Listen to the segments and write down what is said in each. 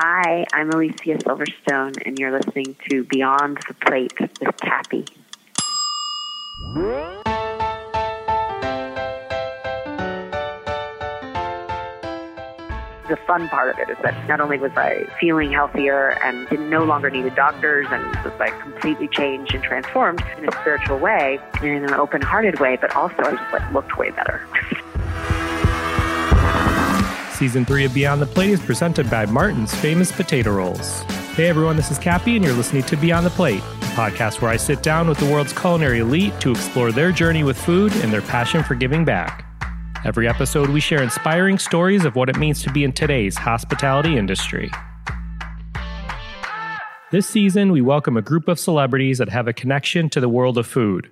Hi, I'm Alicia Silverstone, and you're listening to Beyond the Plate with Cappy. The fun part of it is that not only was I feeling healthier and no longer needed doctors and was like completely changed and transformed in a spiritual way and in an open-hearted way, but also I just like looked way better. Season 3 of Beyond the Plate is presented by Martin's Famous Potato Rolls. Hey everyone, this is Cappy and you're listening to Beyond the Plate, a podcast where I sit down with the world's culinary elite to explore their journey with food and their passion for giving back. Every episode, we share inspiring stories of what it means to be in today's hospitality industry. This season, we welcome a group of celebrities that have a connection to the world of food.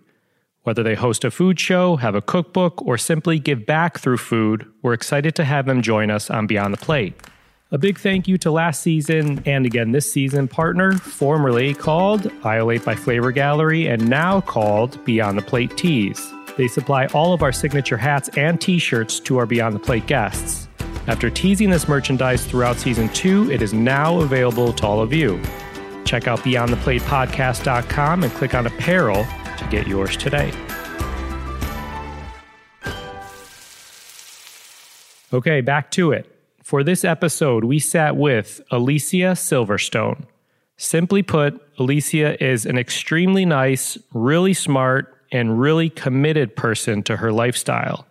Whether they host a food show, have a cookbook, or simply give back through food, we're excited to have them join us on Beyond the Plate. A big thank you to last season, and again this season, partner, formerly called Iolite by Flavor Gallery, and now called Beyond the Plate Teas. They supply all of our signature hats and t-shirts to our Beyond the Plate guests. After teasing this merchandise throughout Season 2, it is now available to all of you. Check out beyondtheplatepodcast.com and click on apparel to get yours today. Okay, back to it. For this episode, we sat with Alicia Silverstone. Simply put, Alicia is an extremely nice, really smart, and really committed person to her lifestyle.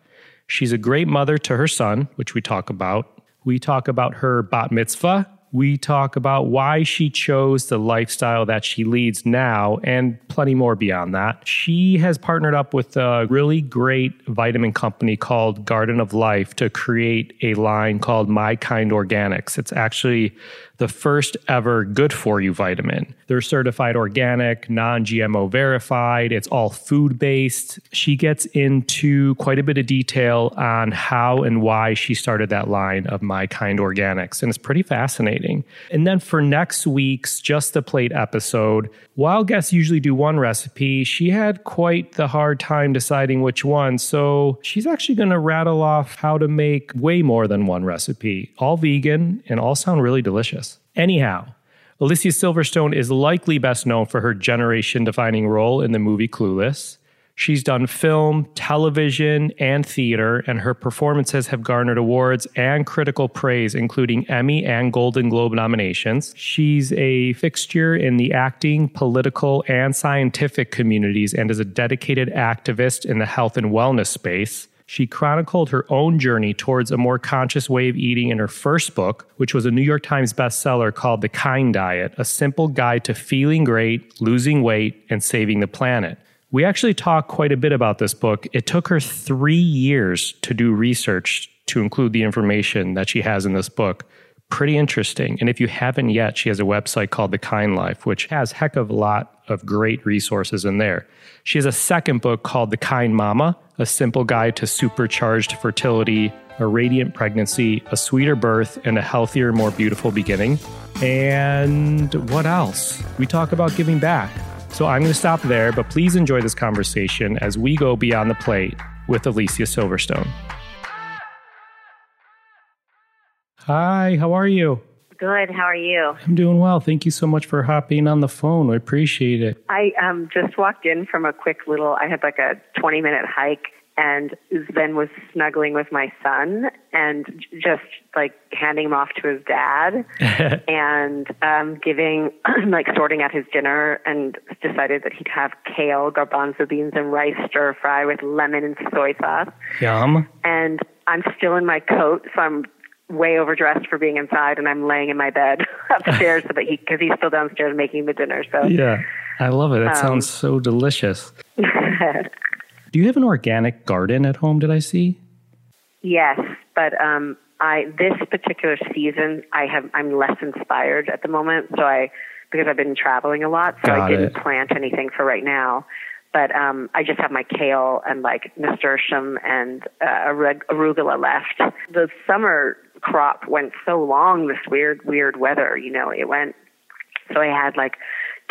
She's a great mother to her son, which we talk about. We talk about her bat mitzvah. We talk about why she chose the lifestyle that she leads now and plenty more beyond that. She has partnered up with a really great vitamin company called Garden of Life to create a line called My Kind Organics. It's actually the first ever good for you vitamin. They're certified organic, non-GMO verified. It's all food based. She gets into quite a bit of detail on how and why she started that line of My Kind Organics. And it's pretty fascinating. And then for next week's Just the Plate episode, while guests usually do one recipe, she had quite the hard time deciding which one. So she's actually going to rattle off how to make way more than one recipe, all vegan and all sound really delicious. Anyhow, Alicia Silverstone is likely best known for her generation-defining role in the movie Clueless. She's done film, television, and theater, and her performances have garnered awards and critical praise, including Emmy and Golden Globe nominations. She's a fixture in the acting, political, and scientific communities and is a dedicated activist in the health and wellness space. She chronicled her own journey towards a more conscious way of eating in her first book, which was a New York Times bestseller called The Kind Diet: A Simple Guide to Feeling Great, Losing Weight, and Saving the Planet. We actually talk quite a bit about this book. It took her 3 years to do research to include the information that she has in this book. Pretty interesting. And if you haven't yet, she has a website called The Kind Life, which has a heck of a lot of great resources in there. She has a second book called The Kind Mama, A Simple Guide to Supercharged Fertility, A Radiant Pregnancy, A Sweeter Birth, and A Healthier, More Beautiful Beginning. And what else? We talk about giving back. So I'm going to stop there, but please enjoy this conversation as we go Beyond the Plate with Alicia Silverstone. Hi, how are you? Good. How are you? I'm doing well. Thank you so much for hopping on the phone. I appreciate it. I just walked in from a quick little, I had like a 20-minute hike and then was snuggling with my son and just like handing him off to his dad and giving, like sorting out his dinner, and decided that he'd have kale, garbanzo beans, and rice stir fry with lemon and soy sauce. Yum. And I'm still in my coat, so I'm way overdressed for being inside, and I'm laying in my bed upstairs so that because he's still downstairs making the dinner. So yeah, I love it. That sounds so delicious. Do you have an organic garden at home? Did I see? Yes, but this particular season, I'm less inspired at the moment. So because I've been traveling a lot, so I didn't plant anything for right now. But I just have my kale and like nasturtium and arugula left. The summer crop went so long this weird weather, you know, it went. So I had like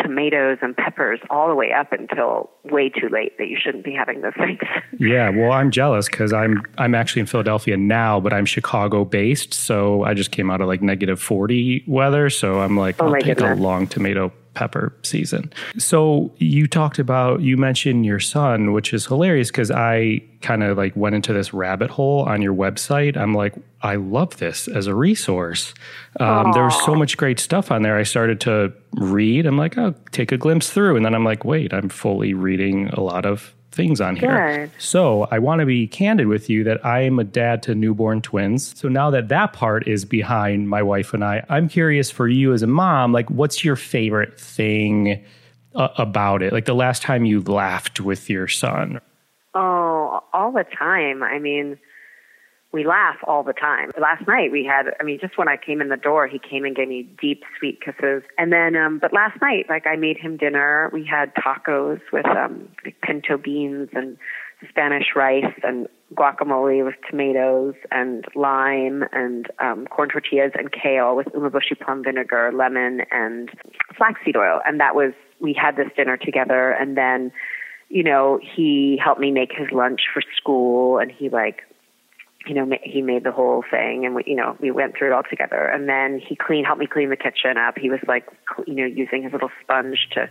tomatoes and peppers all the way up until way too late that you shouldn't be having those things. Yeah, well, I'm jealous because I'm actually in Philadelphia now, but I'm Chicago-based, so I just came out of like negative 40 weather, so I'm like, I'll take a long tomato pepper season. So you mentioned your son, which is hilarious because I kind of like went into this rabbit hole on your website. I'm like, I love this as a resource. There was so much great stuff on there. I started to read. I'm like, I'll take a glimpse through. And then I'm like, wait, I'm fully reading a lot of things on here. Good. So I want to be candid with you that I am a dad to newborn twins. So now that part is behind my wife and I, I'm curious for you as a mom, like what's your favorite thing about it? Like the last time you laughed with your son? Oh, all the time. I mean, we laugh all the time. Last night we had, I mean, just when I came in the door, he came and gave me deep, sweet kisses. And then, but last night, like I made him dinner. We had tacos with pinto beans and Spanish rice and guacamole with tomatoes and lime and corn tortillas and kale with umeboshi plum vinegar, lemon, and flaxseed oil. And that was, we had this dinner together. And then, you know, he helped me make his lunch for school and he like, you know, he made the whole thing and we, you know, we went through it all together and then he helped me clean the kitchen up. He was like, you know, using his little sponge to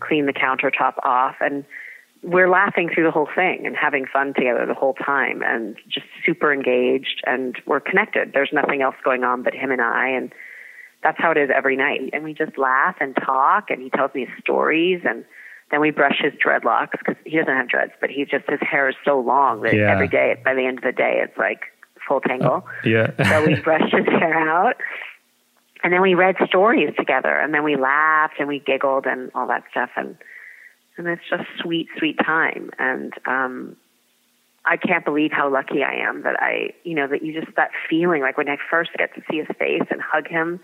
clean the countertop off and we're laughing through the whole thing and having fun together the whole time and just super engaged and we're connected. There's nothing else going on but him and I. And that's how it is every night. And we just laugh and talk and he tells me his stories and then we brush his dreadlocks because he doesn't have dreads, but his hair is so long that every day, by the end of the day, it's like full tangle. So we brush his hair out and then we read stories together and then we laughed and we giggled and all that stuff. And it's just sweet, sweet time. And, I can't believe how lucky I am that that feeling like when I first get to see his face and hug him,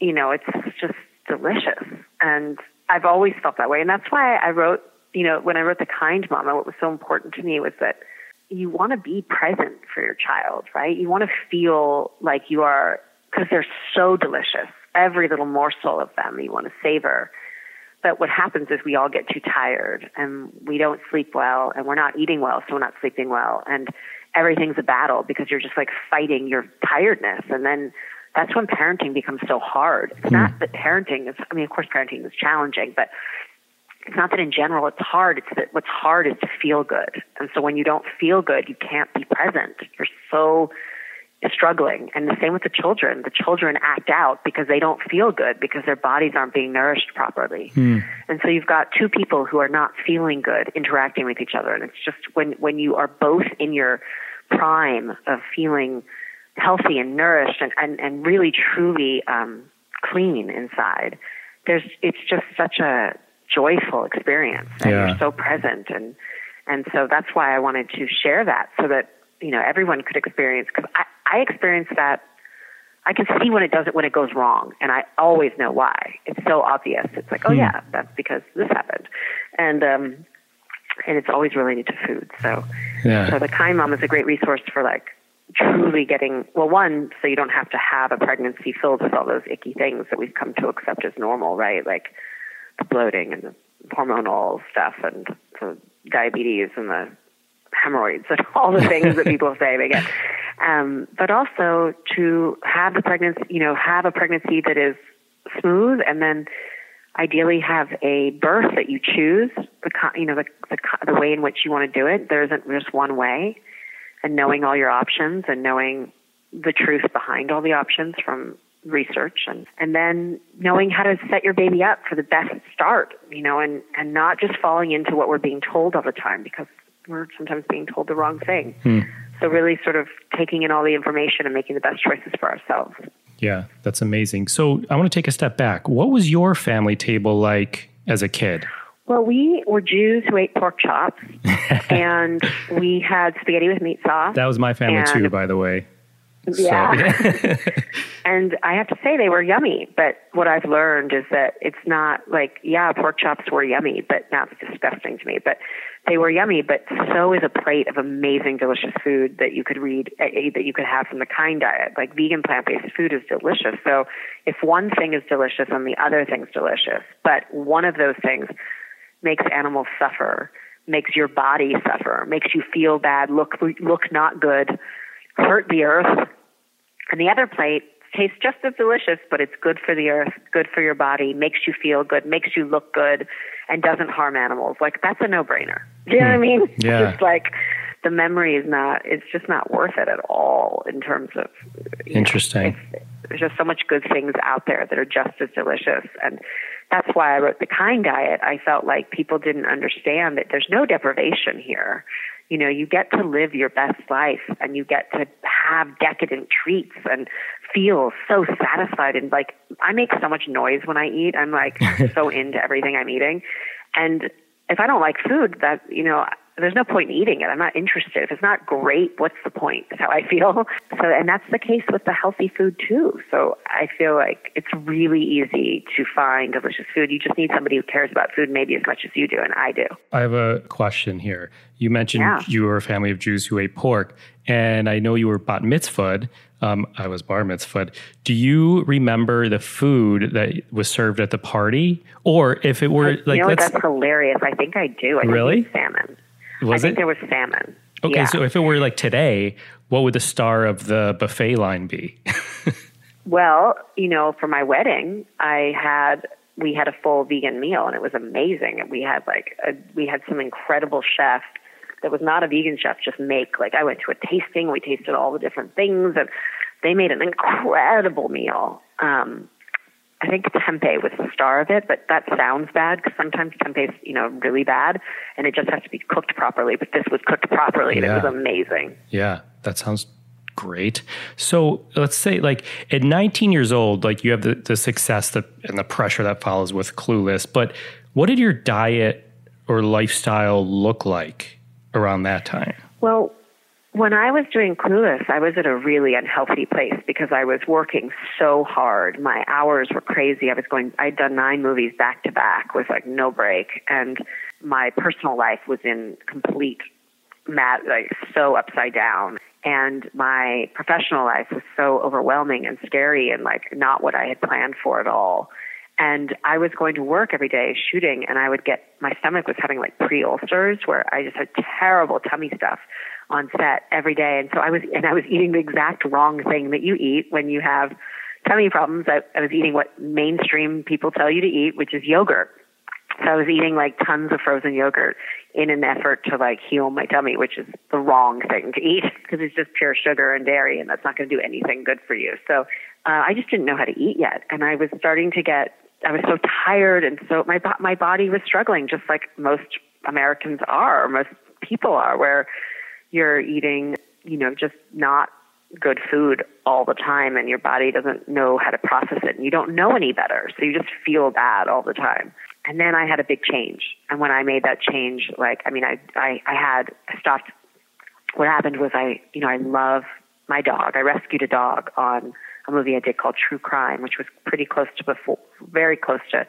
you know, it's just delicious. And I've always felt that way. And that's why I wrote, you know, when I wrote The Kind Mama, what was so important to me was that you want to be present for your child, right? You want to feel like you are, because they're so delicious. Every little morsel of them you want to savor. But what happens is we all get too tired and we don't sleep well and we're not eating well, so we're not sleeping well. And everything's a battle because you're just like fighting your tiredness. And then that's when parenting becomes so hard. It's not that parenting is, I mean, of course, parenting is challenging, but it's not that in general it's hard. It's that what's hard is to feel good. And so when you don't feel good, you can't be present. You're so struggling. And the same with the children. The children act out because they don't feel good because their bodies aren't being nourished properly. And so you've got two people who are not feeling good interacting with each other. And it's just when you are both in your prime of feeling healthy and nourished and really truly clean inside, it's just such a joyful experience and you're so present and so that's why I wanted to share that so that, you know, everyone could experience, because I experience that. I can see when it goes wrong and I always know why. It's so obvious. It's like, oh yeah, that's because this happened. And it's always related to food. So The Kind Mom is a great resource for like truly getting, well, one, so you don't have to have a pregnancy filled with all those icky things that we've come to accept as normal, right? Like the bloating and the hormonal stuff and the diabetes and the hemorrhoids and all the things that people say they get. But also to have the pregnancy, you know, have a pregnancy that is smooth and then ideally have a birth that you choose, the way in which you want to do it. There isn't just one way. And knowing all your options and knowing the truth behind all the options from research and then knowing how to set your baby up for the best start, you know, and not just falling into what we're being told all the time because we're sometimes being told the wrong thing. So really sort of taking in all the information and making the best choices for ourselves. Yeah, that's amazing. So I want to take a step back. What was your family table like as a kid? Well, we were Jews who ate pork chops, and we had spaghetti with meat sauce. That was my family too, by the way. Yeah. So. And I have to say they were yummy, but what I've learned is that it's not like, yeah, pork chops were yummy, but that's disgusting to me, but they were yummy, but so is a plate of amazing, delicious food that you could read, that you could have from the Kind Diet. Like vegan plant-based food is delicious. So if one thing is delicious and the other thing's delicious, but one of those things makes animals suffer, makes your body suffer, makes you feel bad, look not good, hurt the earth. And the other plate tastes just as delicious, but it's good for the earth, good for your body, makes you feel good, makes you look good, and doesn't harm animals. Like, that's a no-brainer. Do you know what I mean? Yeah. Just like the memory is not, it's just not worth it at all in terms of... Interesting. There's just so much good things out there that are just as delicious. And that's why I wrote The Kind Diet. I felt like people didn't understand that there's no deprivation here. You know, you get to live your best life and you get to have decadent treats and feel so satisfied. And like, I make so much noise when I eat. I'm like so into everything I'm eating. And if I don't like food, that, you know, there's no point in eating it. I'm not interested. If it's not great, what's the point? That's how I feel. So, and that's the case with the healthy food too. So I feel like it's really easy to find delicious food. You just need somebody who cares about food maybe as much as you do, and I do. I have a question here. You mentioned you were a family of Jews who ate pork, and I know you were bat mitzvahed. I was bar mitzvahed. Do you remember the food that was served at the party? Or if it were like... You know, that's hilarious. I think I do. I think salmon. Was it? I think there was salmon. Okay, yeah. So if it were like today, what would the star of the buffet line be? Well, you know, for my wedding, we had a full vegan meal, and it was amazing. And we had some incredible chef that was not a vegan chef just make. Like, I went to a tasting, we tasted all the different things, and they made an incredible meal. I think tempeh was the star of it, but that sounds bad because sometimes tempeh is, you know, really bad and it just has to be cooked properly, but this was cooked properly and it was amazing. Yeah, that sounds great. So let's say like at 19 years old, like you have the success that and the pressure that follows with Clueless, but what did your diet or lifestyle look like around that time? Well, when I was doing Clueless, I was at a really unhealthy place because I was working so hard. My hours were crazy. I'd done 9 movies back to back with like no break. And my personal life was in complete mad, like so upside down. And my professional life was so overwhelming and scary and like not what I had planned for at all. And I was going to work every day shooting, and I would get, my stomach was having like pre-ulcers where I just had terrible tummy stuff on set every day. And so I was eating the exact wrong thing that you eat when you have tummy problems. I was eating what mainstream people tell you to eat, which is yogurt. So I was eating like tons of frozen yogurt in an effort to like heal my tummy, which is the wrong thing to eat because it's just pure sugar and dairy, and that's not going to do anything good for you. So I just didn't know how to eat yet. And I was starting to get, I was so tired, and so my body was struggling, just like most Americans are, most people are, where you're eating, you know, just not good food all the time, and your body doesn't know how to process it, and you don't know any better, so you just feel bad all the time. And then I had a big change, and when I made that change, like, I mean, I stopped. What happened was I love my dog. I rescued a dog on a movie I did called True Crime, which was very close to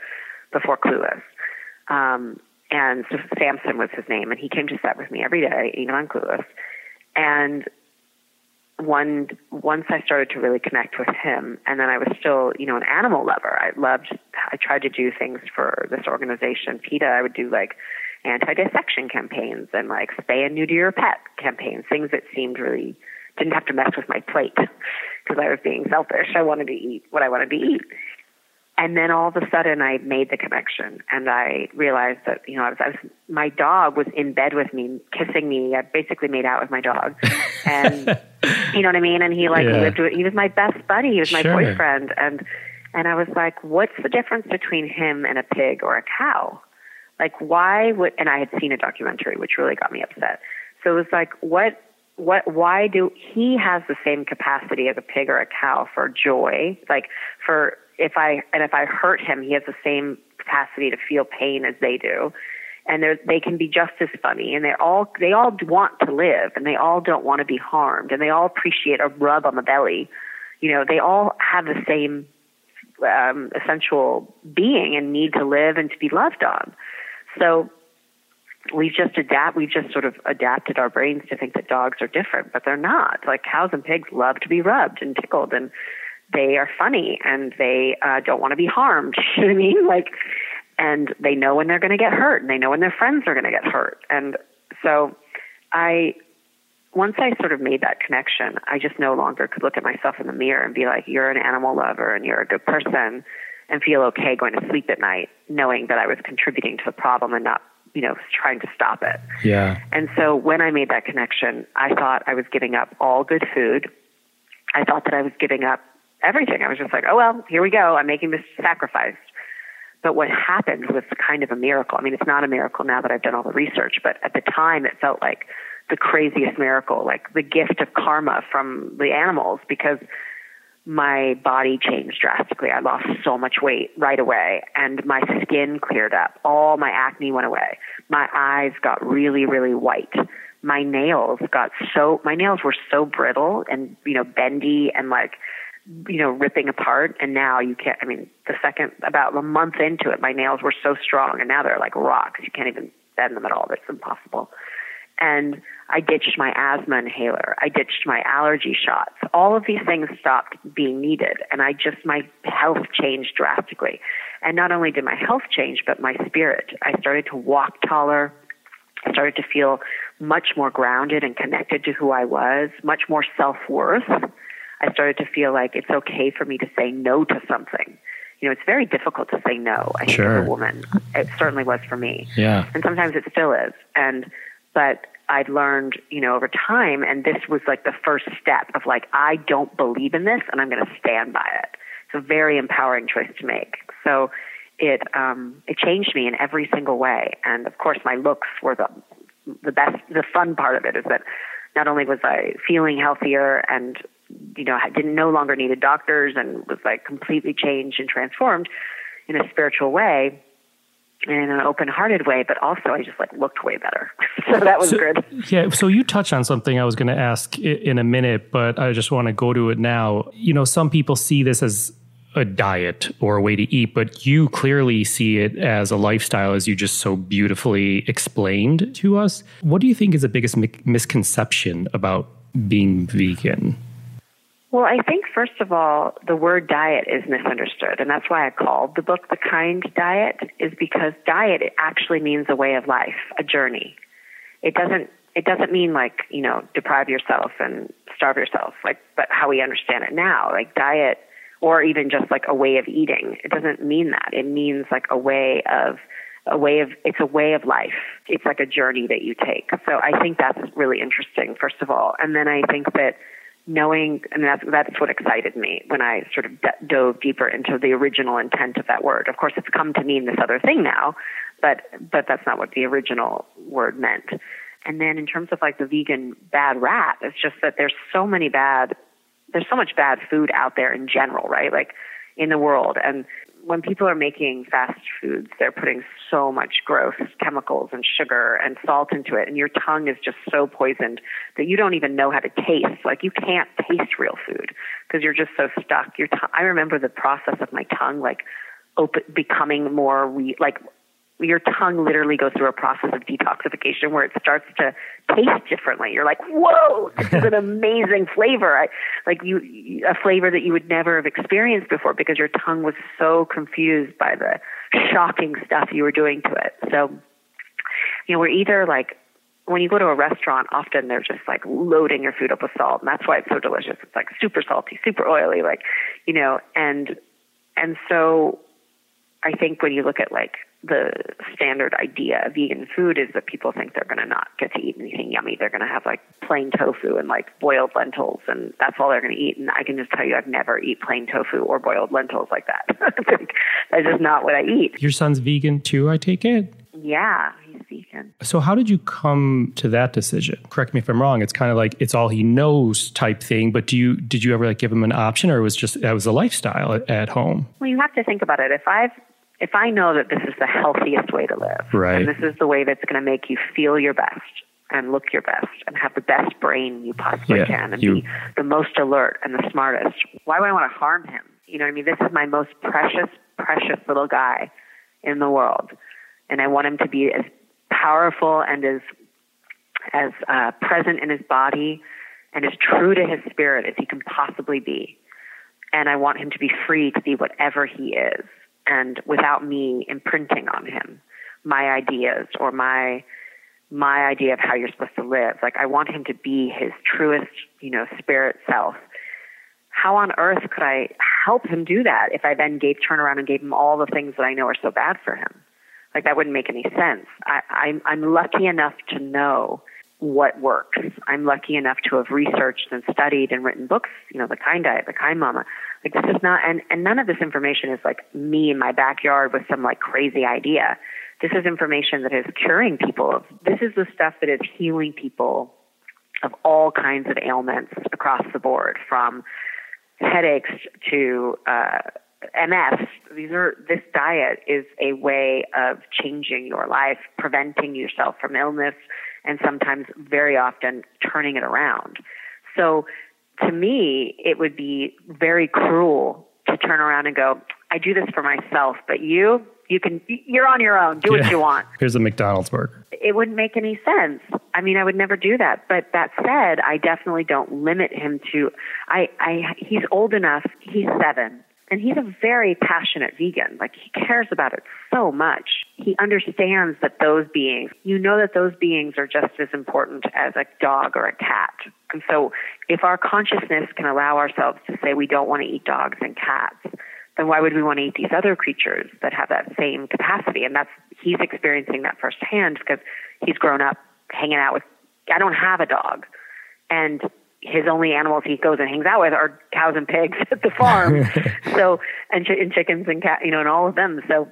before Clueless. And so Samson was his name, and he came to set with me every day, even on Clueless. And once I started to really connect with him, and then I was still, you know, an animal lover. I tried to do things for this organization, PETA. I would do like anti-dissection campaigns and like spay and neuter your pet campaigns, things that seemed really, didn't have to mess with my plate because I was being selfish. I wanted to eat what I wanted to eat. And then all of a sudden I made the connection, and I realized that, you know, my dog was in bed with me, kissing me. I basically made out with my dog, and you know what I mean? And he like lived with, he was my best buddy. He was my boyfriend. And I was like, what's the difference between him and a pig or a cow? Like, why would, and I had seen a documentary, which really got me upset. So it was like, why do he has the same capacity as a pig or a cow for joy? Like for, if I hurt him, he has the same capacity to feel pain as they do. and they can be just as funny, and they all want to live, and they all don't want to be harmed, and they all appreciate a rub on the belly. You know, they all have the same essential being and need to live and to be loved on. So we've just sort of adapted our brains to think that dogs are different, but they're not. Like, cows and pigs love to be rubbed and tickled, and they are funny, and they don't want to be harmed. You know what I mean? Like, and they know when they're going to get hurt, and they know when their friends are going to get hurt. And so once I sort of made that connection, I just no longer could look at myself in the mirror and be like, you're an animal lover and you're a good person, and feel okay going to sleep at night knowing that I was contributing to the problem and not, you know, trying to stop it. Yeah. And so when I made that connection, I thought I was giving up all good food. I thought that I was giving up everything. I was just like, oh, well, here we go. I'm making this sacrifice. But what happened was kind of a miracle. I mean, it's not a miracle now that I've done all the research, but at the time it felt like the craziest miracle, like the gift of karma from the animals, because my body changed drastically. I lost so much weight right away, and my skin cleared up. All my acne went away. My eyes got really, really white. My nails were so brittle and, you know, bendy and, like, you know, ripping apart. And now you can't, I mean, about a month into it, my nails were so strong, and now they're like rocks. You can't even bend them at all. It's impossible. And I ditched my asthma inhaler. I ditched my allergy shots. All of these things stopped being needed. And my health changed drastically. And not only did my health change, but my spirit. I started to walk taller. I started to feel much more grounded and connected to who I was, much more self-worth. I started to feel like it's okay for me to say no to something. You know, it's very difficult to say no, I think, sure, as a woman. It certainly was for me. Yeah. And sometimes it still is. But I'd learned, you know, over time, and this was like the first step of like, I don't believe in this, and I'm going to stand by it. It's a very empowering choice to make. So it changed me in every single way. And of course, my looks were the best. The fun part of it is that not only was I feeling healthier and, you know, I no longer needed doctors and was like completely changed and transformed in a spiritual way, and in an open-hearted way, but also I just, like, looked way better. So that was good. Yeah, so you touched on something I was going to ask in a minute, but I just want to go to it now. You know, some people see this as a diet or a way to eat, but you clearly see it as a lifestyle, as you just so beautifully explained to us. What do you think is the biggest misconception about being vegan? Well, I think, first of all, the word diet is misunderstood, and that's why I called the book The Kind Diet, is because diet actually means a way of life, a journey. It doesn't mean, like, you know, deprive yourself and starve yourself, like, but how we understand it now, like diet, or even just like a way of eating. It doesn't mean that. It means like it's a way of life. It's like a journey that you take. So I think that's really interesting, first of all. And then I think that knowing, and that's what excited me when I sort of dove deeper into the original intent of that word. Of course, it's come to mean this other thing now, but that's not what the original word meant. And then in terms of like the vegan bad rap, it's just that there's so much bad food out there in general, right? Like in the world. And when people are making fast foods, they're putting so much gross chemicals and sugar and salt into it, and your tongue is just so poisoned that you don't even know how to taste. Like, you can't taste real food because you're just so stuck. I remember the process of my tongue, like, becoming more like your tongue literally goes through a process of detoxification where it starts to taste differently. You're like, whoa, this is an amazing flavor. A flavor that you would never have experienced before because your tongue was so confused by the shocking stuff you were doing to it. So, you know, we're either like, when you go to a restaurant, often they're just like loading your food up with salt, and that's why it's so delicious. It's like super salty, super oily, like, you know, and so I think when you look at like, the standard idea of vegan food is that people think they're going to not get to eat anything yummy. They're going to have like plain tofu and like boiled lentils, and that's all they're going to eat. And I can just tell you, I've never eaten plain tofu or boiled lentils like that. That's just not what I eat. Your son's vegan too, I take it? Yeah, he's vegan. So how did you come to that decision? Correct me if I'm wrong. It's kind of like it's all he knows type thing. But did you ever like give him an option, or it was just that was a lifestyle at home? Well, you have to think about it. If I've if I know that this is the healthiest way to live, right, and this is the way that's going to make you feel your best and look your best and have the best brain you possibly can and be the most alert and the smartest, why would I want to harm him? You know what I mean? This is my most precious, precious little guy in the world. And I want him to be as powerful and as present in his body and as true to his spirit as he can possibly be. And I want him to be free to be whatever he is, and without me imprinting on him my ideas or my idea of how you're supposed to live. Like, I want him to be his truest, spirit self. How on earth could I help him do that if I then turn around and gave him all the things that I know are so bad for him? Like, that wouldn't make any sense. I'm lucky enough to know what works. I'm lucky enough to have researched and studied and written books, The Kind Diet, The Kind Mama. Like, this is not, and none of this information is like me in my backyard with some like crazy idea. This is information that is curing people. This is the stuff that is healing people of all kinds of ailments across the board, from headaches to MS. This diet is a way of changing your life, preventing yourself from illness, and sometimes very often turning it around. So to me, it would be very cruel to turn around and go, I do this for myself, but you're on your own. Do what you want. Here's a McDonald's burger. It wouldn't make any sense. I mean, I would never do that. But that said, I definitely don't limit him to, he's old enough. He's 7, and he's a very passionate vegan. Like, he cares about it so much. He understands that those beings are just as important as a dog or a cat. And so if our consciousness can allow ourselves to say we don't want to eat dogs and cats, then why would we want to eat these other creatures that have that same capacity? And he's experiencing that firsthand because he's grown up hanging out with, I don't have a dog. And his only animals he goes and hangs out with are cows and pigs at the farm. So, and chickens and cats, and all of them. So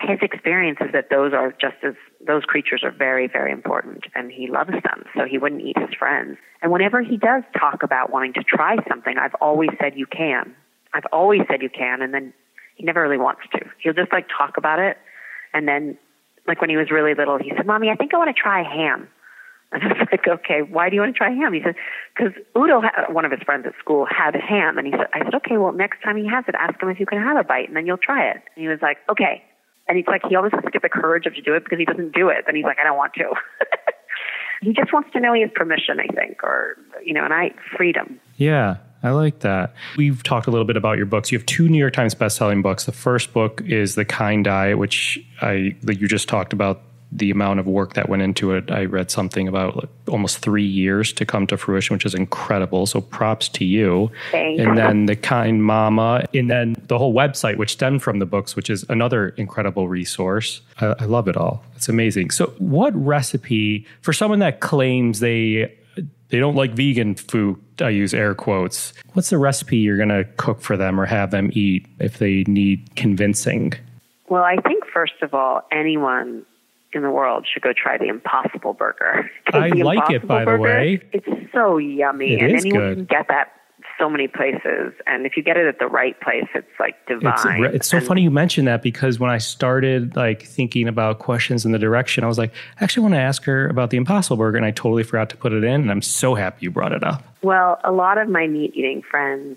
his experience is that those creatures are very, very important, and he loves them. So he wouldn't eat his friends. And whenever he does talk about wanting to try something, I've always said you can, and then he never really wants to. He'll just like talk about it. And then like when he was really little, he said, Mommy, I think I want to try ham. And I was like, okay, why do you want to try ham? He said, because Udo, one of his friends at school, had ham. And I said, okay, well, next time he has it, ask him if you can have a bite, and then you'll try it. And he was like, okay. And he's like, he always has to get the courage up to do it because he doesn't do it. And he's like, I don't want to. He just wants to know he has permission, I think, or, freedom. Yeah. I like that. We've talked a little bit about your books. You have 2 New York Times bestselling books. The first book is The Kind Diet, which you just talked about the amount of work that went into it. I read something about almost 3 years to come to fruition, which is incredible. So props to you. Thanks. And then The Kind Mama, and then the whole website, which stemmed from the books, which is another incredible resource. I love it all. It's amazing. So what recipe, for someone that claims they don't like vegan food, I use air quotes, what's the recipe you're going to cook for them or have them eat if they need convincing? Well, I think, first of all, anyone in the world should go try the Impossible Burger. I like it, by the way. It's so yummy. It is good. And anyone can get that so many places. And if you get it at the right place, it's like divine. It's so funny you mentioned that, because when I started like thinking about questions in the direction, I was like, I actually want to ask her about the Impossible Burger, and I totally forgot to put it in. And I'm so happy you brought it up. Well, a lot of my meat eating friends,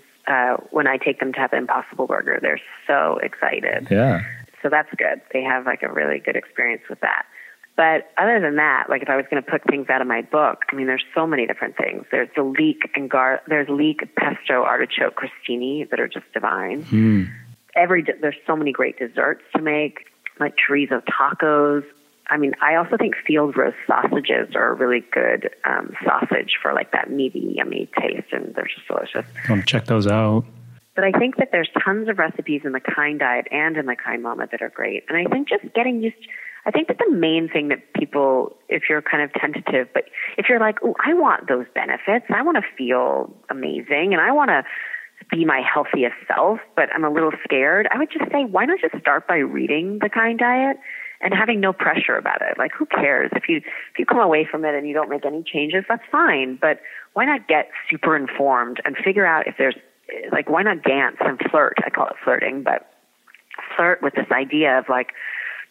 when I take them to have the Impossible Burger, they're so excited. Yeah. So that's good. They have like a really good experience with that. But other than that, like if I was going to pick things out of my book, I mean, there's so many different things. There's the there's leek, pesto, artichoke, crostini that are just divine. Mm. There's so many great desserts to make, like chorizo tacos. I mean, I also think field roast sausages are a really good sausage for like that meaty, yummy taste, and they're just delicious. Come check those out. But I think that there's tons of recipes in The Kind Diet and in The Kind Mama that are great. And I think just getting used to, I think that the main thing that people, if you're kind of tentative, but if you're like, oh, I want those benefits, I want to feel amazing, and I want to be my healthiest self, but I'm a little scared, I would just say, why not just start by reading The Kind Diet and having no pressure about it? Like, who cares? If you come away from it and you don't make any changes, that's fine. But why not get super informed and figure out if there's, like, why not dance and flirt? I call it flirting, but flirt with this idea of like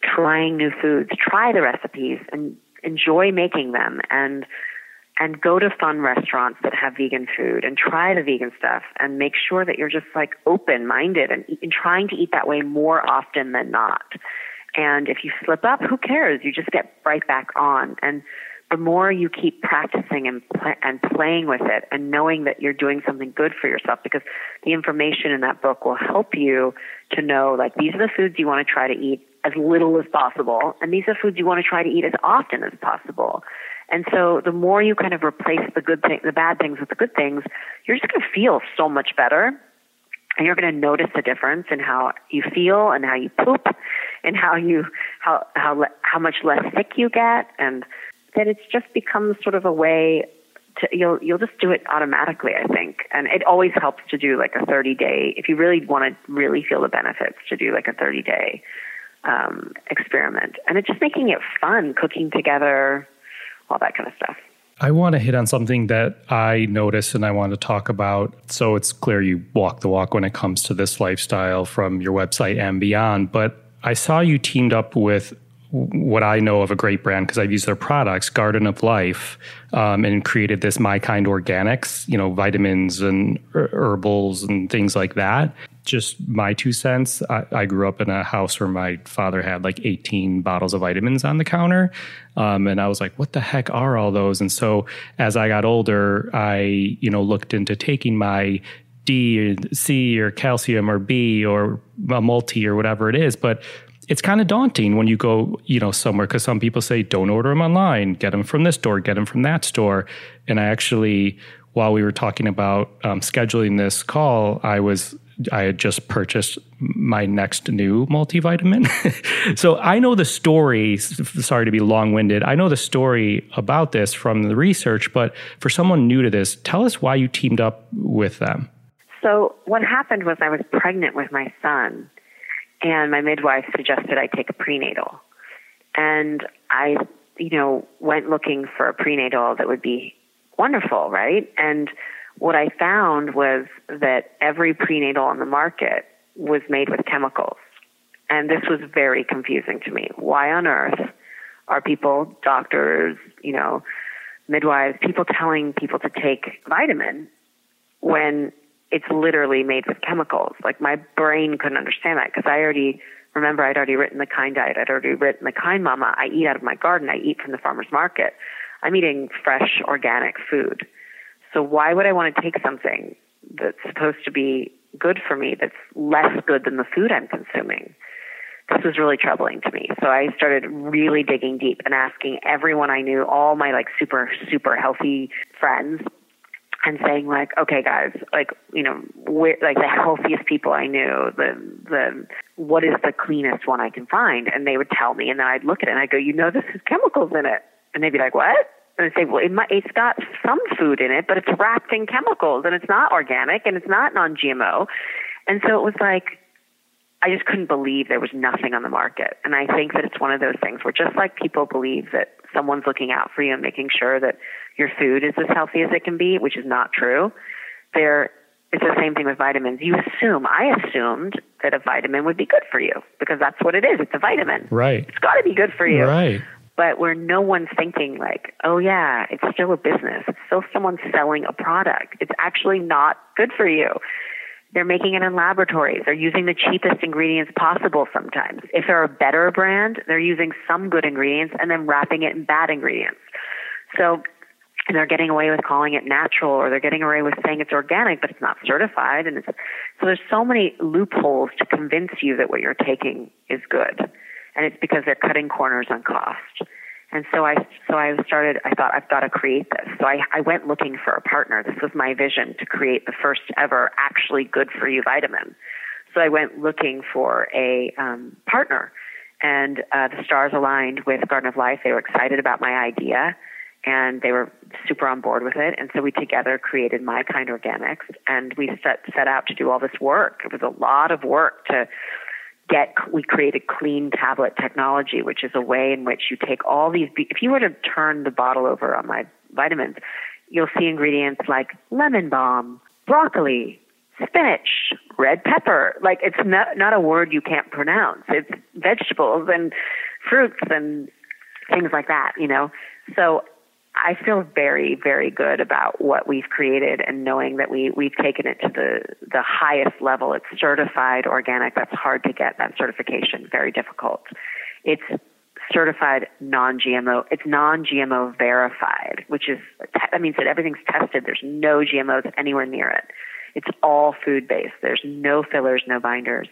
trying new foods, try the recipes and enjoy making them, and go to fun restaurants that have vegan food and try the vegan stuff and make sure that you're just like open-minded and trying to eat that way more often than not. And if you slip up, who cares? You just get right back on. And the more you keep practicing and playing with it and knowing that you're doing something good for yourself, because the information in that book will help you to know, like, these are the foods you want to try to eat as little as possible, and these are foods you want to try to eat as often as possible. And so the more you kind of replace the bad things with the good things, you're just going to feel so much better, and you're going to notice the difference in how you feel and how you poop and how much less sick you get, and that it just becomes sort of a way to, you'll just do it automatically, I think. And it always helps to do like a 30-day, if you really want to really feel the benefits, to do like a 30-day experiment. And it's just making it fun, cooking together, all that kind of stuff. I want to hit on something that I noticed and I want to talk about. So it's clear you walk the walk when it comes to this lifestyle from your website and beyond. But I saw you teamed up with what I know of a great brand, because I've used their products, Garden of Life, and created this My Kind Organics, you know, vitamins and herbals and things like that. Just my 2 cents. I grew up in a house where my father had like 18 bottles of vitamins on the counter. And I was like, what the heck are all those? And so as I got older, I, looked into taking my D or C or calcium or B or a multi or whatever it is. But it's kind of daunting when you go, somewhere, because some people say, don't order them online, get them from this store, get them from that store. And I actually, while we were talking about scheduling this call, I had just purchased my next new multivitamin. So I know the story, sorry to be long-winded, I know the story about this from the research, but for someone new to this, tell us why you teamed up with them. So what happened was I was pregnant with my son, and my midwife suggested I take a prenatal. And I, went looking for a prenatal that would be wonderful, right? And what I found was that every prenatal on the market was made with chemicals. And this was very confusing to me. Why on earth are people, doctors, midwives, people telling people to take vitamin when it's literally made with chemicals? Like, my brain couldn't understand that, because I'd already written The Kind Diet. I'd already written The Kind Mama. I eat out of my garden. I eat from the farmer's market. I'm eating fresh, organic food. So why would I want to take something that's supposed to be good for me that's less good than the food I'm consuming? This was really troubling to me. So I started really digging deep and asking everyone I knew, all my like super, super healthy friends, and saying like, okay guys, like, we're like the healthiest people I knew, what is the cleanest one I can find? And they would tell me, and then I'd look at it and I'd go, this has chemicals in it. And they'd be like, what? And I'd say, well, it's got some food in it, but it's wrapped in chemicals, and it's not organic, and it's not non-GMO. And so it was like, I just couldn't believe there was nothing on the market. And I think that it's one of those things where, just like people believe that someone's looking out for you and making sure that your food is as healthy as it can be, which is not true, it's the same thing with vitamins. I assumed that a vitamin would be good for you, because that's what it is. It's a vitamin. Right. It's got to be good for you. Right. But where no one's thinking like, oh yeah, it's still a business. It's still someone selling a product. It's actually not good for you. They're making it in laboratories. They're using the cheapest ingredients possible sometimes. If they're a better brand, they're using some good ingredients and then wrapping it in bad ingredients. So they're getting away with calling it natural, or they're getting away with saying it's organic, but it's not certified. And so there's so many loopholes to convince you that what you're taking is good. And it's because they're cutting corners on cost. And so I thought, I've got to create this. So I went looking for a partner. This was my vision, to create the first ever actually good for you vitamin. So I went looking for a partner, and the stars aligned with Garden of Life. They were excited about my idea, and they were super on board with it. And so we together created My Kind Organics, and we set out to do all this work. It was a lot of work we created clean tablet technology, which is a way in which you take all these, if you were to turn the bottle over on my vitamins, you'll see ingredients like lemon balm, broccoli, spinach, red pepper. Like, it's not a word you can't pronounce. It's vegetables and fruits and things like that, you know? So I feel very, very good about what we've created and knowing that we've taken it to the highest level. It's certified organic. That's hard to get, that certification. Very difficult. It's certified non-GMO. It's non-GMO verified, which is, that means that everything's tested. There's no GMOs anywhere near it. It's all food-based. There's no fillers, no binders.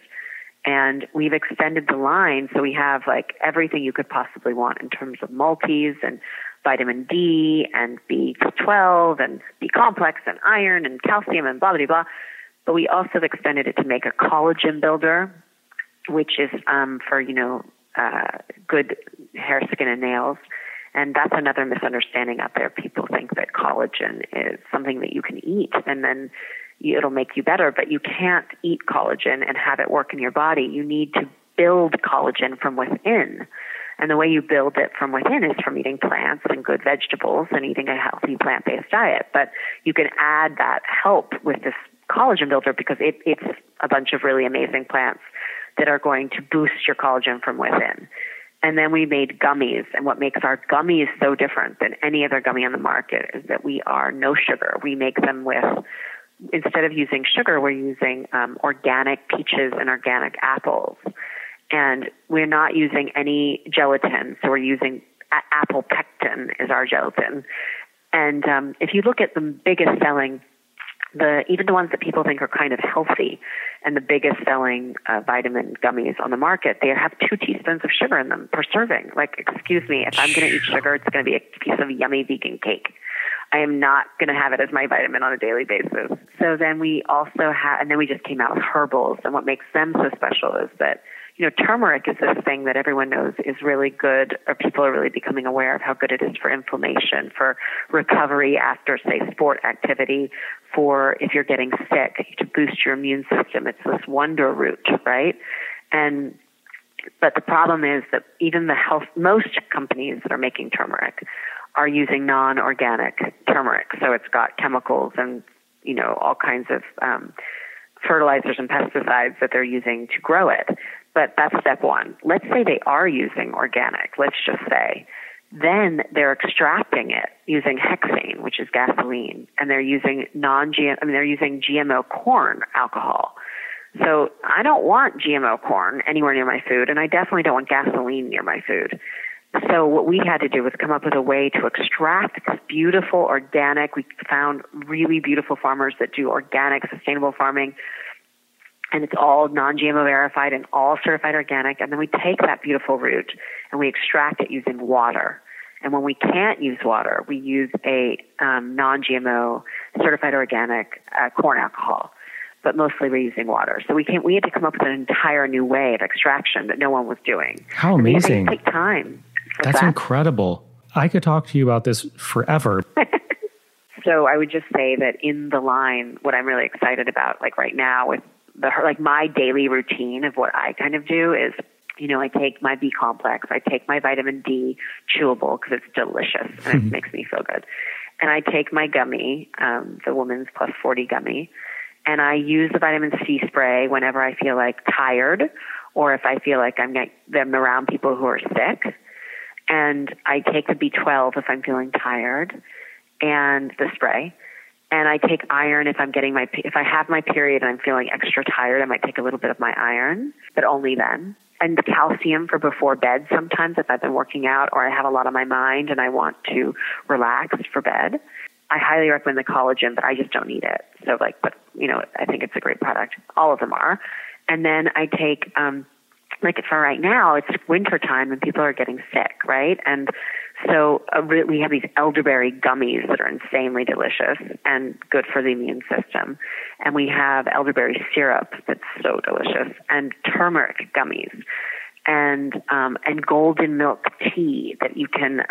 And we've extended the line, so we have, like, everything you could possibly want in terms of multis and vitamin D and B12 and B-complex and iron and calcium and blah, blah, blah. But we also have extended it to make a collagen builder, which is for, you know, good hair, skin, and nails. And that's another misunderstanding out there. People think that collagen is something that you can eat and then it'll make you better, but you can't eat collagen and have it work in your body. You need to build collagen from within. And the way you build it from within is from eating plants and good vegetables and eating a healthy plant-based diet. But you can add that help with this collagen builder because it's a bunch of really amazing plants that are going to boost your collagen from within. And then we made gummies. And what makes our gummies so different than any other gummy on the market is that we are no sugar. We make them with, instead of using sugar, we're using organic peaches and organic apples. And we're not using any gelatin. So we're using apple pectin is our gelatin. And if you look at the biggest selling, even the ones that people think are kind of healthy and the biggest selling vitamin gummies on the market, they have 2 teaspoons of sugar in them per serving. Like, excuse me, if I'm going to eat sugar, it's going to be a piece of yummy vegan cake. I am not going to have it as my vitamin on a daily basis. So then we also have, and then we just came out with herbals. And what makes them so special is that, you know, turmeric is this thing that everyone knows is really good, or people are really becoming aware of how good it is for inflammation, for recovery after, say, sport activity, for if you're getting sick, to boost your immune system. It's this wonder root, right? But the problem is that even most companies that are making turmeric are using non-organic turmeric. So it's got chemicals and, you know, all kinds of fertilizers and pesticides that they're using to grow it. But that's step one. Let's say they are using organic, let's just say. Then they're extracting it using hexane, which is gasoline, and they're using they're using GMO corn alcohol. So I don't want GMO corn anywhere near my food, and I definitely don't want gasoline near my food. So what we had to do was come up with a way to extract this beautiful organic. We found really beautiful farmers that do organic, sustainable farming, and it's all non-GMO verified and all certified organic. And then we take that beautiful root and we extract it using water. And when we can't use water, we use a non-GMO certified organic corn alcohol. But mostly we're using water. So we had to come up with an entire new way of extraction that no one was doing. How amazing. It takes time. That's incredible. I could talk to you about this forever. So I would just say that in the line, what I'm really excited about, like right now with my daily routine of what I kind of do is, you know, I take my B-complex, I take my vitamin D chewable because it's delicious and it makes me feel good. And I take my gummy, the Woman's Plus 40 gummy, and I use the vitamin C spray whenever I feel like tired or if I feel like I'm around people who are sick. And I take the B12 if I'm feeling tired and the spray. And I take iron if I have my period and I'm feeling extra tired, I might take a little bit of my iron, but only then. And the calcium for before bed sometimes if I've been working out or I have a lot on my mind and I want to relax for bed. I highly recommend the collagen, but I just don't need it. So but you know, I think it's a great product. All of them are. And then I take, for right now, it's winter time and people are getting sick, right? And so we have these elderberry gummies that are insanely delicious and good for the immune system. And we have elderberry syrup that's so delicious and turmeric gummies and golden milk tea that you can,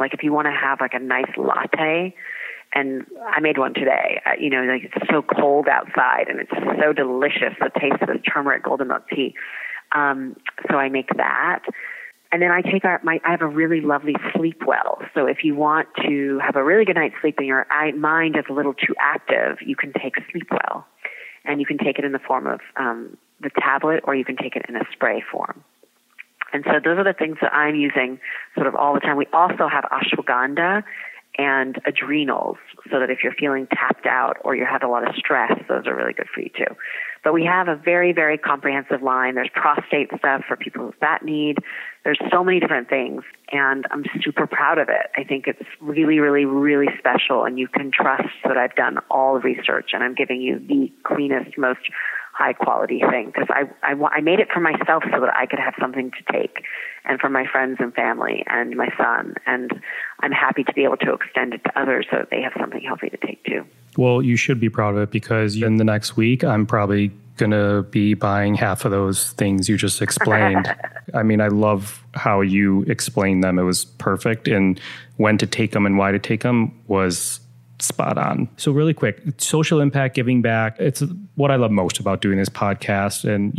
if you want to have a nice latte. And I made one today, it's so cold outside and it's so delicious, the taste of the turmeric golden milk tea. So I make that. And then I take I have a really lovely sleep well. So if you want to have a really good night's sleep and your mind is a little too active, you can take sleep well. And you can take it in the form of the tablet, or you can take it in a spray form. And so those are the things that I'm using sort of all the time. We also have ashwagandha and adrenals, so that if you're feeling tapped out or you have a lot of stress, those are really good for you too. But we have a very, very comprehensive line. There's prostate stuff for people with that need. There's so many different things, and I'm super proud of it. I think it's really, really, really special, and you can trust that I've done all the research, and I'm giving you the cleanest, most high-quality thing, because I made it for myself so that I could have something to take, and for my friends and family and my son, and I'm happy to be able to extend it to others so that they have something healthy to take too. Well, you should be proud of it, because in the next week, I'm probably going to be buying half of those things you just explained. I mean, I love how you explained them. It was perfect, and when to take them and why to take them was spot on. So really quick, social impact, giving back. It's what I love most about doing this podcast. And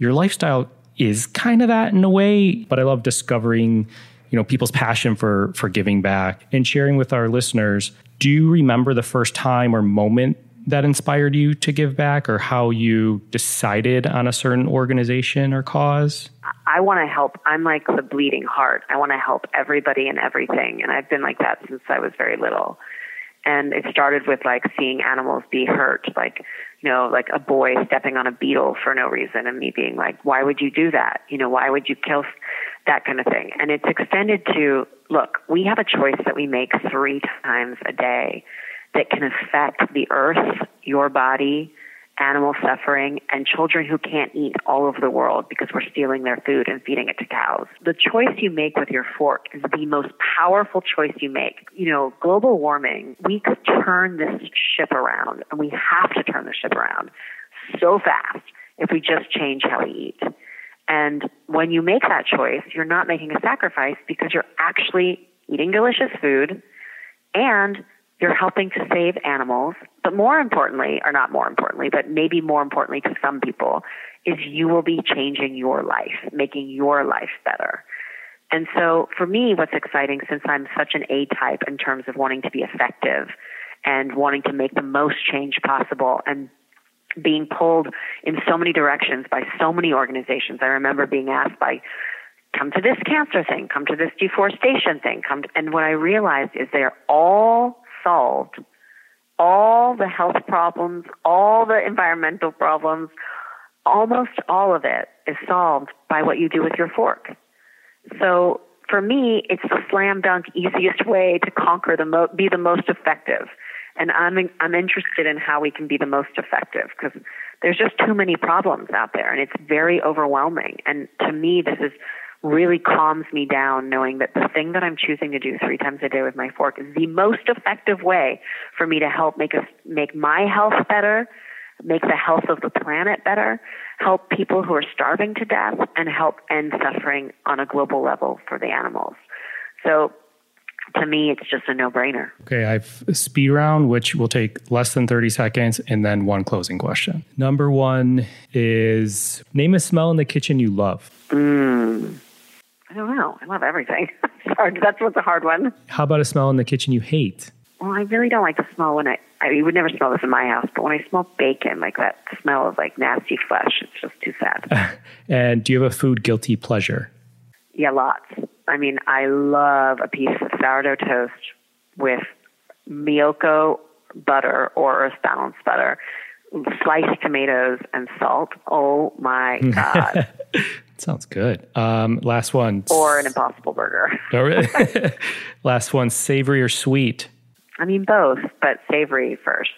your lifestyle is kind of that in a way, but I love discovering, you know, people's passion for giving back and sharing with our listeners. Do you remember the first time or moment that inspired you to give back, or how you decided on a certain organization or cause? I want to help. I'm like the bleeding heart. I want to help everybody and everything. And I've been like that since I was very little. And it started with like seeing animals be hurt, like, you know, like a boy stepping on a beetle for no reason, and me being like, why would you do that? You know, why would you kill that kind of thing? And it's extended to, look, we have a choice that we make 3 times a day that can affect the earth, your body, animal suffering, and children who can't eat all over the world because we're stealing their food and feeding it to cows. The choice you make with your fork is the most powerful choice you make. You know, global warming, we could turn this ship around, and we have to turn the ship around so fast if we just change how we eat. And when you make that choice, you're not making a sacrifice, because you're actually eating delicious food, and you're helping to save animals, but more importantly, or not more importantly, but maybe more importantly to some people, is you will be changing your life, making your life better. And so for me, what's exciting, since I'm such an A type in terms of wanting to be effective and wanting to make the most change possible, and being pulled in so many directions by so many organizations. I remember being asked by, come to this cancer thing, come to this deforestation thing, and what I realized is they're all solved, all the health problems, all the environmental problems, almost all of it is solved by what you do with your fork. So for me, it's the slam dunk easiest way to conquer be the most effective. And I'm interested in how we can be the most effective, because there's just too many problems out there, and it's very overwhelming. And to me, this is really calms me down, knowing that the thing that I'm choosing to do 3 times a day with my fork is the most effective way for me to help make my health better, make the health of the planet better, help people who are starving to death, and help end suffering on a global level for the animals. So to me, it's just a no-brainer. Okay, I've a speed round, which will take less than 30 seconds, and then one closing question. Number one is, name a smell in the kitchen you love. I don't know. I love everything. That's what's a hard one. How about a smell in the kitchen you hate? Well, I really don't like the smell when you would never smell this in my house, but when I smell bacon, like that smell of like nasty flesh, it's just too sad. And do you have a food guilty pleasure? Yeah, lots. I mean, I love a piece of sourdough toast with Miyoko butter or Earth Balance butter, sliced tomatoes, and salt. Oh my God. Sounds good. Last one. Or an Impossible Burger. Oh, really? Last one, savory or sweet? I mean, both, but savory first.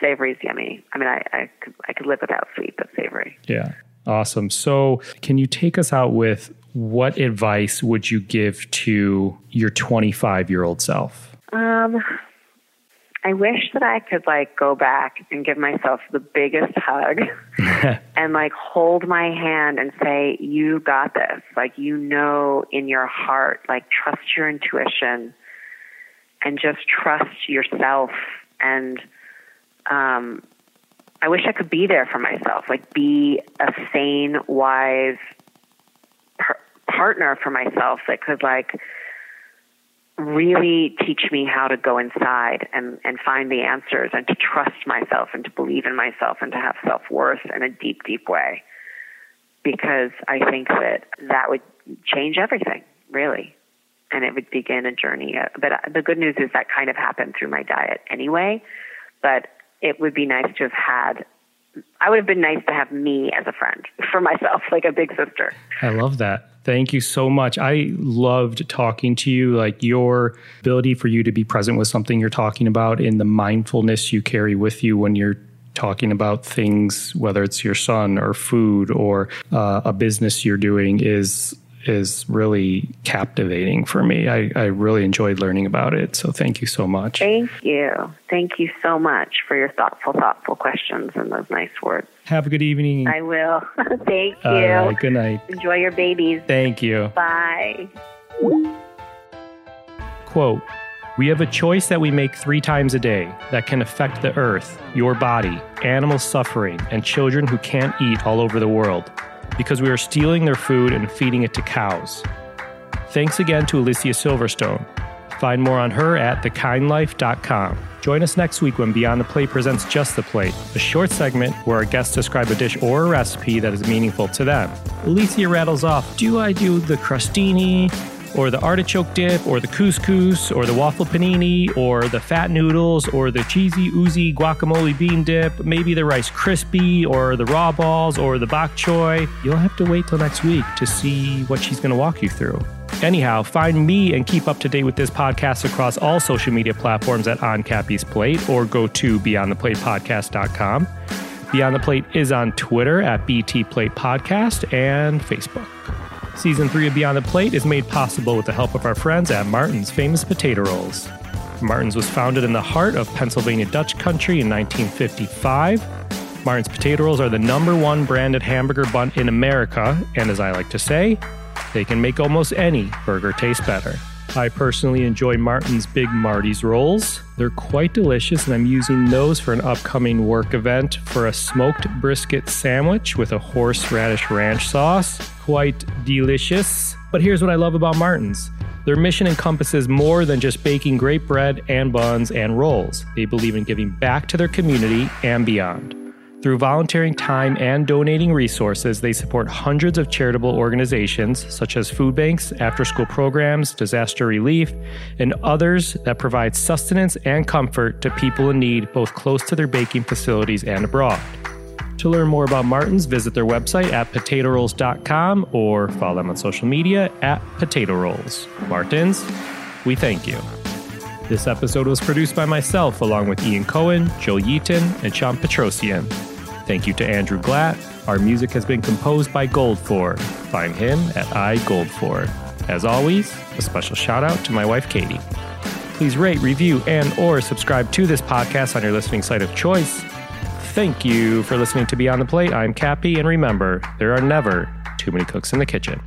Savory's yummy. I mean, I could live without sweet, but savory. Yeah. Awesome. So can you take us out with, what advice would you give to your 25-year-old self? I wish that I could like go back and give myself the biggest hug and like hold my hand and say, you got this. Like, you know, in your heart, like, trust your intuition and just trust yourself. And, I wish I could be there for myself, like be a sane, wise partner for myself that could like really teach me how to go inside and find the answers and to trust myself and to believe in myself and to have self-worth in a deep, deep way. Because I think that would change everything, really. And it would begin a journey. But the good news is that kind of happened through my diet anyway. But it would be nice to have had, I would have been nice to have me as a friend for myself, like a big sister. I love that. Thank you so much. I loved talking to you, like your ability for you to be present with something you're talking about and the mindfulness you carry with you when you're talking about things, whether it's your son or food or a business you're doing is really captivating for me. I really enjoyed learning about it. So thank you so much. Thank you. Thank you so much for your thoughtful questions and those nice words. Have a good evening. I will. Thank you. Good night. Enjoy your babies. Thank you. Bye. Quote, "We have a choice that we make 3 times a day that can affect the earth, your body, animal suffering, and children who can't eat all over the world, because we are stealing their food and feeding it to cows." Thanks again to Alicia Silverstone. Find more on her at thekindlife.com. Join us next week when Beyond the Plate presents Just the Plate, a short segment where our guests describe a dish or a recipe that is meaningful to them. Alicia rattles off, do I do the crostini, or the artichoke dip, or the couscous, or the waffle panini, or the fat noodles, or the cheesy oozy guacamole bean dip, maybe the Rice Krispie, or the raw balls, or the bok choy. You'll have to wait till next week to see what she's going to walk you through. Anyhow, find me and keep up to date with this podcast across all social media platforms at On Cappy's Plate, or go to beyondtheplatepodcast.com. Beyond the Plate is on Twitter at BT Plate Podcast and Facebook. Season 3 of Beyond the Plate is made possible with the help of our friends at Martin's Famous Potato Rolls. Martin's was founded in the heart of Pennsylvania Dutch country in 1955. Martin's Potato Rolls are the #1 branded hamburger bun in America, and as I like to say, they can make almost any burger taste better. I personally enjoy Martin's Big Marty's rolls. They're quite delicious, and I'm using those for an upcoming work event for a smoked brisket sandwich with a horseradish ranch sauce. Quite delicious. But here's what I love about Martin's. Their mission encompasses more than just baking great bread and buns and rolls. They believe in giving back to their community and beyond. Through volunteering time and donating resources, they support hundreds of charitable organizations such as food banks, after-school programs, disaster relief, and others that provide sustenance and comfort to people in need both close to their baking facilities and abroad. To learn more about Martin's, visit their website at potatorolls.com or follow them on social media at Potato Rolls. Martin's, we thank you. This episode was produced by myself along with Ian Cohen, Joe Yeaton, and Sean Petrosian. Thank you to Andrew Glatt. Our music has been composed by Goldford. Find him at iGoldford. As always, a special shout out to my wife, Katie. Please rate, review, and or subscribe to this podcast on your listening site of choice. Thank you for listening to Beyond the Plate. I'm Cappy, and remember, there are never too many cooks in the kitchen.